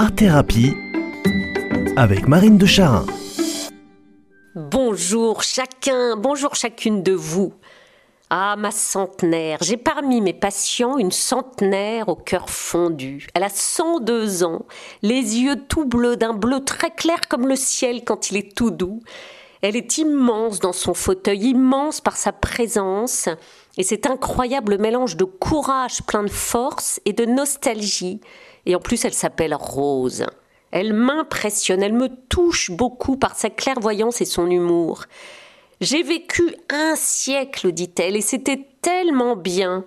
Art Thérapie avec Marine De Charin. Bonjour chacun, bonjour chacune de vous. Ah, ma centenaire, j'ai parmi mes patients une centenaire au cœur fondu. Elle a 102 ans, les yeux tout bleus, d'un bleu très clair comme le ciel quand il est tout doux. Elle est immense dans son fauteuil, immense par sa présence et cet incroyable mélange de courage plein de force et de nostalgie. Et en plus, elle s'appelle Rose. Elle m'impressionne, elle me touche beaucoup par sa clairvoyance et son humour. « J'ai vécu 1 siècle, dit-elle, et c'était tellement bien.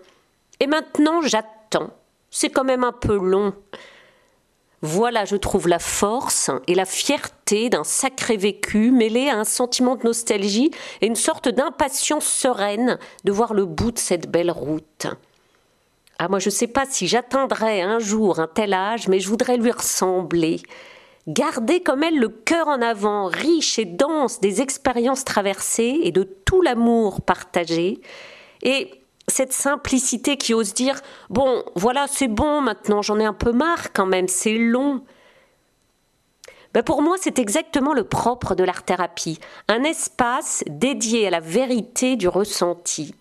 Et maintenant, j'attends. C'est quand même un peu long. Voilà, je trouve la force et la fierté d'un sacré vécu mêlée à un sentiment de nostalgie et une sorte d'impatience sereine de voir le bout de cette belle route. Ah, moi, je ne sais pas si j'atteindrai un jour un tel âge, mais je voudrais lui ressembler. » Garder comme elle le cœur en avant, riche et dense des expériences traversées et de tout l'amour partagé. Et cette simplicité qui ose dire « Bon, voilà, c'est bon maintenant, j'en ai un peu marre quand même, c'est long. » Ben pour moi, c'est exactement le propre de l'art-thérapie, un espace dédié à la vérité du ressenti,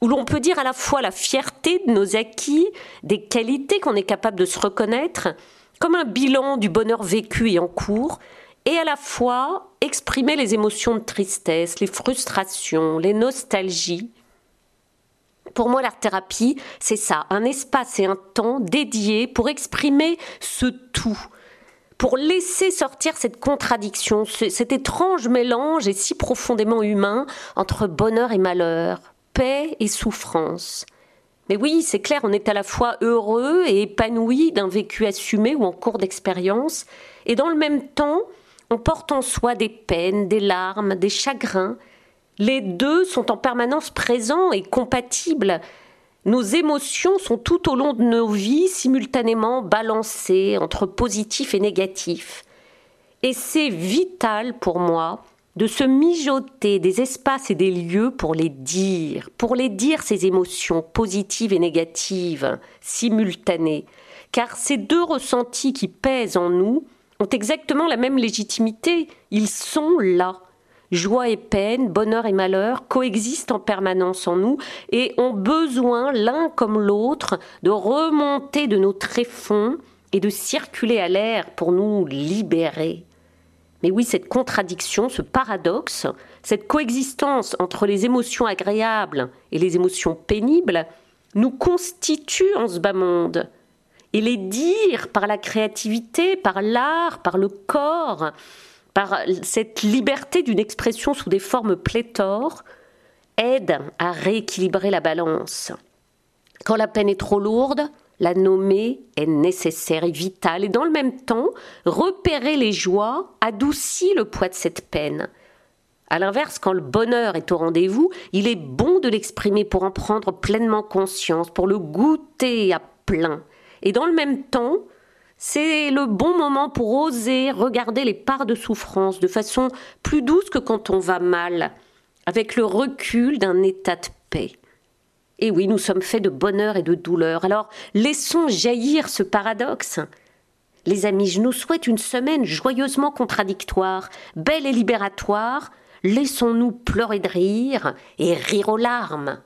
où l'on peut dire à la fois la fierté de nos acquis, des qualités qu'on est capable de se reconnaître, comme un bilan du bonheur vécu et en cours, et à la fois exprimer les émotions de tristesse, les frustrations, les nostalgies. Pour moi, l'art-thérapie, c'est ça, un espace et un temps dédiés pour exprimer ce tout, pour laisser sortir cette contradiction, cet étrange mélange et si profondément humain entre bonheur et malheur, paix et souffrance. Mais oui, c'est clair, on est à la fois heureux et épanoui d'un vécu assumé ou en cours d'expérience. Et dans le même temps, on porte en soi des peines, des larmes, des chagrins. Les deux sont en permanence présents et compatibles. Nos émotions sont tout au long de nos vies simultanément balancées entre positif et négatif. Et c'est vital pour moi de se mijoter des espaces et des lieux pour les dire ces émotions positives et négatives, simultanées. Car ces deux ressentis qui pèsent en nous ont exactement la même légitimité. Ils sont là. Joie et peine, bonheur et malheur coexistent en permanence en nous et ont besoin, l'un comme l'autre, de remonter de nos tréfonds et de circuler à l'air pour nous libérer. Mais oui, cette contradiction, ce paradoxe, cette coexistence entre les émotions agréables et les émotions pénibles nous constitue en ce bas monde. Et les dire par la créativité, par l'art, par le corps, par cette liberté d'une expression sous des formes pléthores, aide à rééquilibrer la balance. Quand la peine est trop lourde, la nommer est nécessaire et vitale, et dans le même temps, repérer les joies adoucit le poids de cette peine. À l'inverse, quand le bonheur est au rendez-vous, il est bon de l'exprimer pour en prendre pleinement conscience, pour le goûter à plein. Et dans le même temps, c'est le bon moment pour oser regarder les parts de souffrance de façon plus douce que quand on va mal, avec le recul d'un état de paix. Et oui, nous sommes faits de bonheur et de douleur. Alors, laissons jaillir ce paradoxe. Les amis, je nous souhaite une semaine joyeusement contradictoire, belle et libératoire. Laissons-nous pleurer de rire et rire aux larmes.